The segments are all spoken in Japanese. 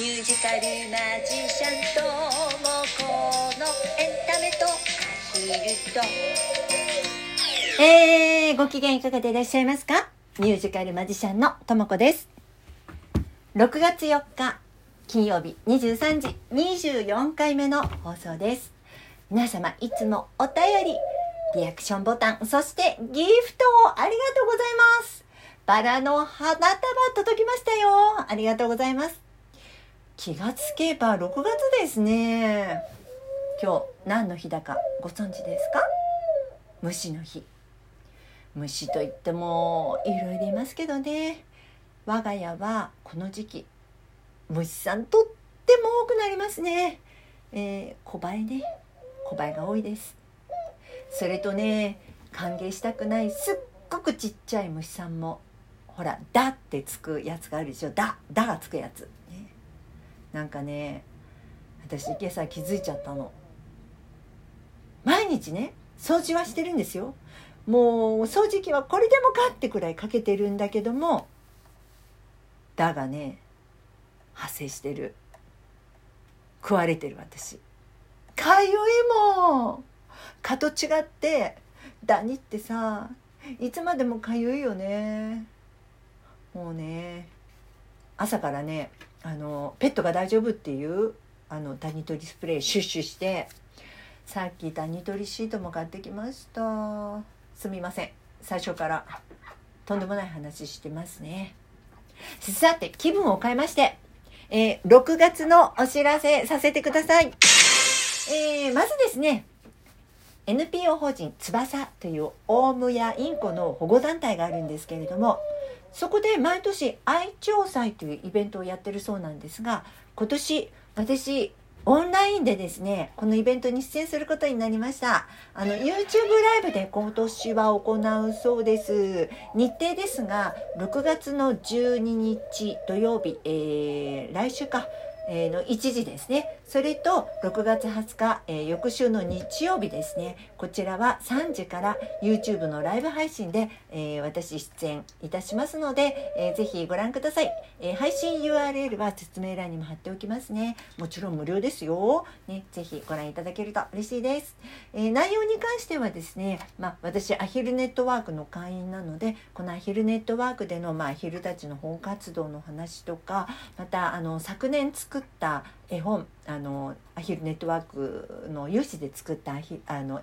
ミュージカルマジシャンともこのエンタメとアヒルと、ご機嫌いかがでいらっしゃいますか？ミュージカルマジシャンのともこです。6月4日金曜日23時24回目の放送です。皆様いつもお便り、リアクションボタン、そしてギフトをありがとうございます。バラの花束届きましたよ。ありがとうございます。気がつけば6月ですね。今日何の日だかご存知ですか？虫の日。虫といってもいろいろいますけどね、我が家はこの時期虫さんとっても多くなりますね。小映えが多いです。それとね、歓迎したくないすっごくちっちゃい虫さんも、ほらだってつくやつがあるでしょ。だがつくやつ、ね、なんかね、私今朝気づいちゃったの。毎日ね、掃除はしてるんですよ。もう掃除機はこれでもかってくらいかけてるんだけども、だがね、派生してる。食われてる私。かゆいもん。蚊と違ってダニってさ、いつまでもかゆいよね。もうね、朝からね、ペットが大丈夫っていうダニ取りスプレーシュッシュして、さっきダニ取りシートも買ってきました。すみません、最初からとんでもない話してますね。さて、気分を変えまして、6月のお知らせさせてください。まずですね、NPO 法人つばさというオウムやインコの保護団体があるんですけれども、そこで毎年愛鳥祭というイベントをやってるそうなんですが、今年私オンラインでですね、このイベントに出演することになりました。YouTube ライブで今年は行うそうです。日程ですが、6月の12日土曜日、来週かの1時ですね。それと6月20日、翌週の日曜日ですね。こちらは3時から YouTube のライブ配信で、私出演いたしますので、ぜひご覧ください。配信 URL は説明欄にも貼っておきますね。もちろん無料ですよ、ね、ぜひご覧いただけると嬉しいです。内容に関してはですね、私アヒルネットワークの会員なので、このアヒルネットワークでの、アヒルたちの本活動の話とか、また昨年作った絵本、アヒルネットワークの有志で作った絵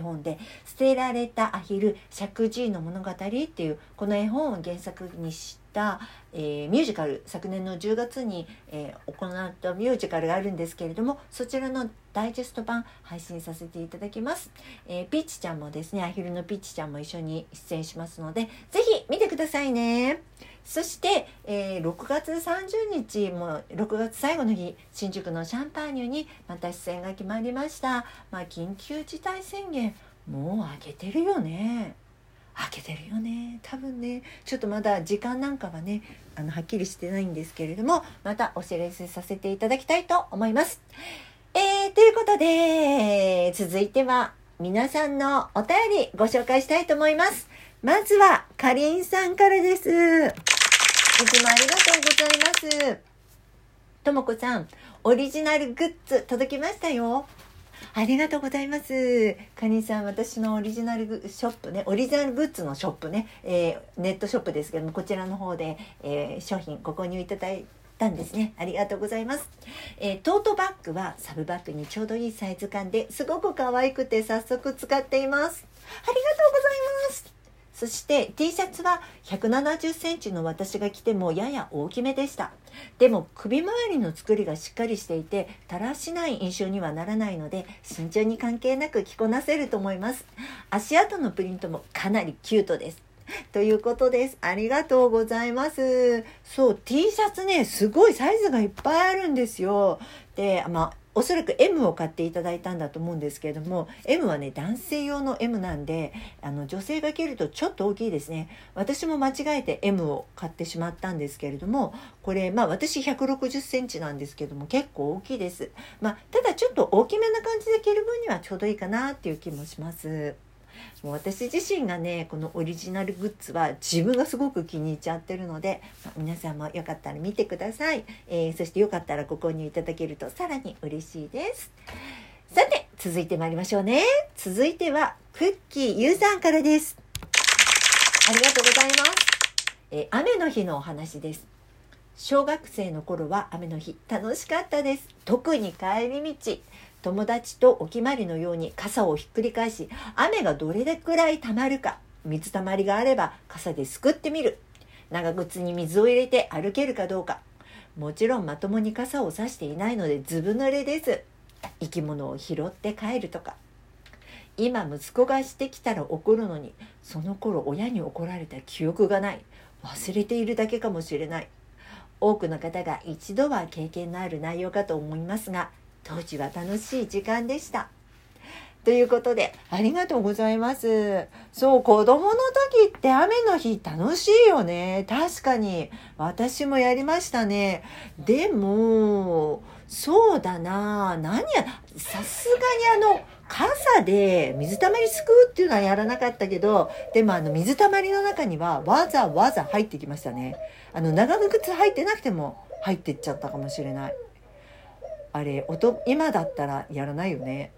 本で、捨てられたアヒル石神井の物語っていうこの絵本を原作にした、ミュージカル、昨年の10月に、行ったミュージカルがあるんですけれども、そちらのダイジェスト版配信させていただきます。ピーチちゃんもですね、アヒルのピーチちゃんも一緒に出演しますので、ぜひ見てくださいね。そして、6月30日も6月最後の日、新宿のシャンパーニュにまた出演が決まりました。緊急事態宣言もう明けてるよね。多分ね、ちょっとまだ時間なんかはね、はっきりしてないんですけれども、またお知らせさせていただきたいと思います。ということで、続いては皆さんのお便りご紹介したいと思います。まずはかりんさんからです。いつもありがとうございます。ともこさん、オリジナルグッズ届きましたよ。ありがとうございます。かりんさん、私のオリジナルグッズのショップね、ネットショップですけども、こちらの方で、商品ご購入いただいたんですね。ありがとうございます。トートバッグはサブバッグにちょうどいいサイズ感で、すごく可愛くて早速使っています。ありがとうございます。そして T シャツは170センチの私が着てもやや大きめでした。でも首周りの作りがしっかりしていて、たらしない印象にはならないので、身長に関係なく着こなせると思います。足跡のプリントもかなりキュートです。ということです。ありがとうございます。そう、T シャツね、すごいサイズがいっぱいあるんですよ。で、おそらく M を買っていただいたんだと思うんですけれども、 M はね、男性用の M なんで、女性が着るとちょっと大きいですね。私も間違えて M を買ってしまったんですけれども、これ私160センチなんですけども、結構大きいです。ただちょっと大きめな感じで着る分にはちょうどいいかなっていう気もします。もう私自身がねこのオリジナルグッズは自分がすごく気に入っちゃってるので、皆さんもよかったら見てください、そしてよかったらご購入いただけるとさらに嬉しいです。さて続いて参りましょうね。続いてはクッキーゆうさんからです。ありがとうございます、雨の日のお話です。小学生の頃は雨の日楽しかったです。特に帰り道、友達とお決まりのように傘をひっくり返し、雨がどれくらい溜まるか、水たまりがあれば傘ですくってみる、長靴に水を入れて歩けるかどうか、もちろんまともに傘を差していないのでずぶ濡れです。生き物を拾って帰るとか。今息子がしてきたら怒るのに、その頃親に怒られた記憶がない。忘れているだけかもしれない。多くの方が一度は経験のある内容かと思いますが、当時は楽しい時間でした。ということで、ありがとうございます。そう、子供の時って雨の日楽しいよね。確かに。私もやりましたね。でも、そうだな。さすがに傘で水たまりすくうっていうのはやらなかったけど、でも水たまりの中にはわざわざ入ってきましたね。長靴入ってなくても入ってっちゃったかもしれない。あれ、今だったらやらないよね。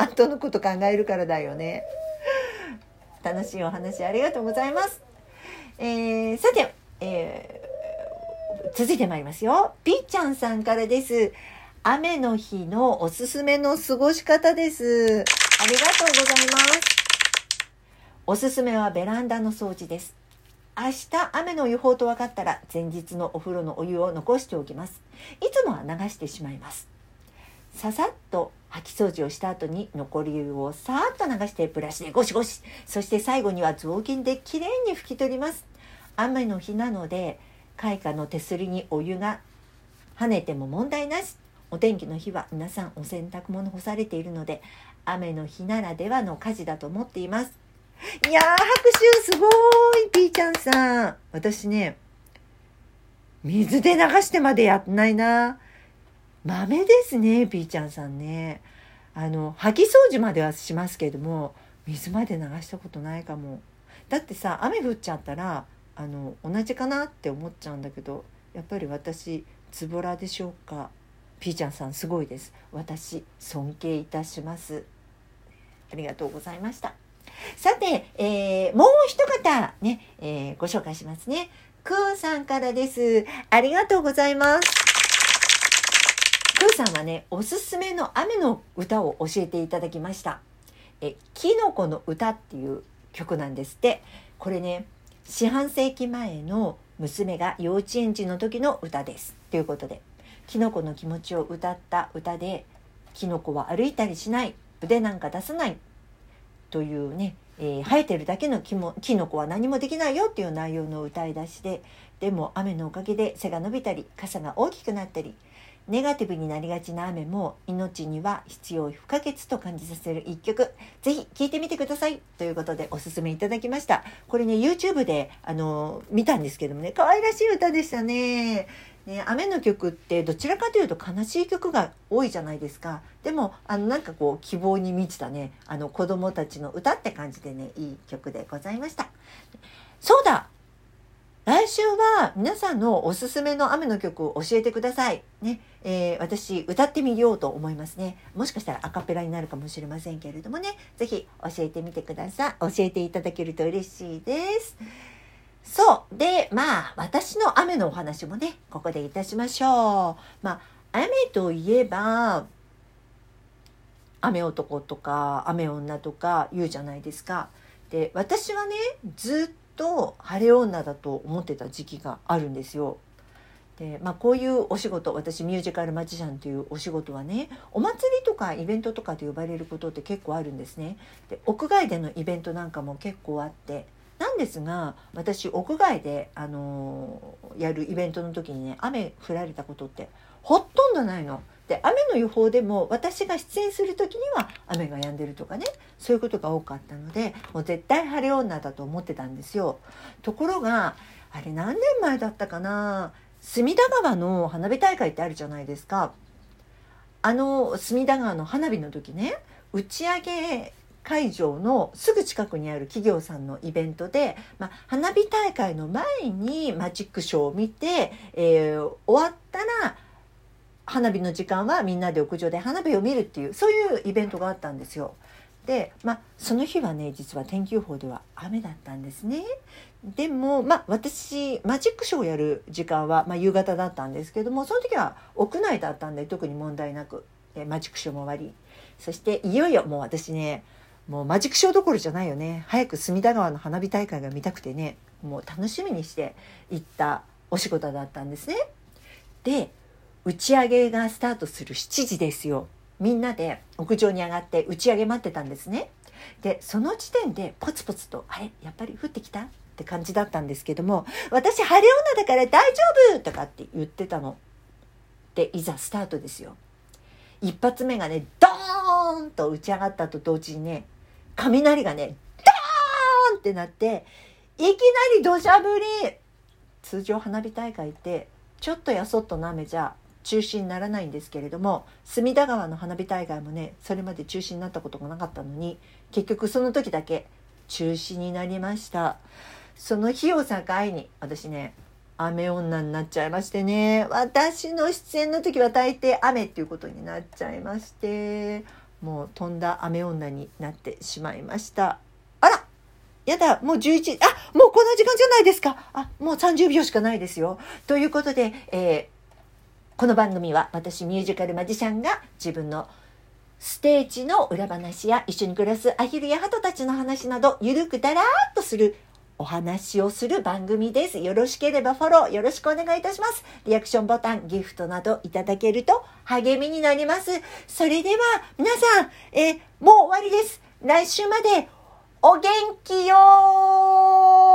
後のこと考えるからだよね。楽しいお話ありがとうございます。さて、続いてまいりますよ。ぴーちゃんさんからです。雨の日のおすすめの過ごし方です。ありがとうございます。おすすめはベランダの掃除です。明日雨の予報と分かったら前日のお風呂のお湯を残しておきます。いつもは流してしまいます。ささっと掃き掃除をした後に残り湯をさーっと流してブラシでゴシゴシ、そして最後には雑巾できれいに拭き取ります。雨の日なので開花の手すりにお湯が跳ねても問題なし。お天気の日は皆さんお洗濯物干されているので、雨の日ならではの家事だと思っています。いやー、拍手すごい、ピーちゃんさん。私ね、水で流してまでやんないな。豆ですね、ピーちゃんさんね。掃き掃除まではしますけれども、水まで流したことないかも。だってさ、雨降っちゃったら同じかなって思っちゃうんだけど、やっぱり私ズボラでしょうか。ピーちゃんさんすごいです。私尊敬いたします。ありがとうございました。さて、もう一方ね、ご紹介しますね。クーさんからです。ありがとうございます。クーさんはね、おすすめの雨の歌を教えていただきました。キノコの歌っていう曲なんですって。これね、四半世紀前の娘が幼稚園児の時の歌ですということで、キノコの気持ちを歌った歌で、キノコは歩いたりしない、腕なんか出さないというね、生えてるだけのキノコは何もできないよっていう内容の歌い出しで、でも雨のおかげで背が伸びたり、傘が大きくなったり、ネガティブになりがちな雨も命には必要不可欠と感じさせる一曲、ぜひ聴いてみてくださいということでおすすめいただきました。これね、 YouTube で見たんですけどもね、可愛らしい歌でした ね。雨の曲ってどちらかというと悲しい曲が多いじゃないですか。でもなんかこう希望に満ちたね、子供たちの歌って感じでね、いい曲でございました。そうだ、来週は皆さんのおすすめの雨の曲を教えてくださいね。私歌ってみようと思いますね。もしかしたらアカペラになるかもしれませんけれどもね、ぜひ教えてみてください。教えていただけると嬉しいです。そうで、私の雨のお話もね、ここでいたしましょう。雨といえば雨男とか雨女とか言うじゃないですか。で、私はね、ずっと晴れ女だと思ってた時期があるんですよ。で、こういうお仕事、私ミュージカルマジシャンというお仕事はね、お祭りとかイベントとかで呼ばれることって結構あるんですね。で、屋外でのイベントなんかも結構あって、なんですが私屋外で、やるイベントの時にね、雨降られたことってほとんどないの。で、雨の予報でも私が出演する時には雨が止んでるとかね、そういうことが多かったので、もう絶対晴れ女だと思ってたんですよ。ところが、あれ何年前だったかな、隅田川の花火大会ってあるじゃないですか。隅田川の花火の時ね、打ち上げ会場のすぐ近くにある企業さんのイベントで、花火大会の前にマジックショーを見て、終わったら花火の時間はみんなで屋上で花火を見るっていう、そういうイベントがあったんですよ。で、その日はね、実は天気予報では雨だったんですね。でも、私マジックショーをやる時間は、夕方だったんですけども、その時は屋内だったんで特に問題なく、マジックショーも終わり、そしていよいよもう私ね、もうマジックショーどころじゃないよね、早く隅田川の花火大会が見たくてね、もう楽しみにして行ったお仕事だったんですね。で、打ち上げがスタートする7時ですよ。みんなで屋上に上がって打ち上げ待ってたんですね。で、その時点でポツポツと、あれやっぱり降ってきたって感じだったんですけども、私晴れ女だから大丈夫とかって言ってたの。で、いざスタートですよ。一発目がね、ドーンと打ち上がったと同時にね、雷がね、ドーンってなって、いきなり土砂降り。通常花火大会って、ちょっとやそっとな雨じゃ中止にならないんですけれども、隅田川の花火大会もね、それまで中止になったことがなかったのに、結局その時だけ中止になりました。その日を境に私ね、雨女になっちゃいましてね、私の出演の時は大抵雨っていうことになっちゃいまして、もう飛んだ雨女になってしまいました。あらやだ、もう11時、もうこの時間じゃないですか、もう30秒しかないですよ。ということで、この番組は私ミュージカルマジシャンが自分のステージの裏話や一緒に暮らすアヒルやハトたちの話など、ゆるくだらーっとするお話をする番組です。よろしければフォローよろしくお願いいたします。リアクションボタン、ギフトなどいただけると励みになります。それでは皆さん、もう終わりです。来週までお元気よー。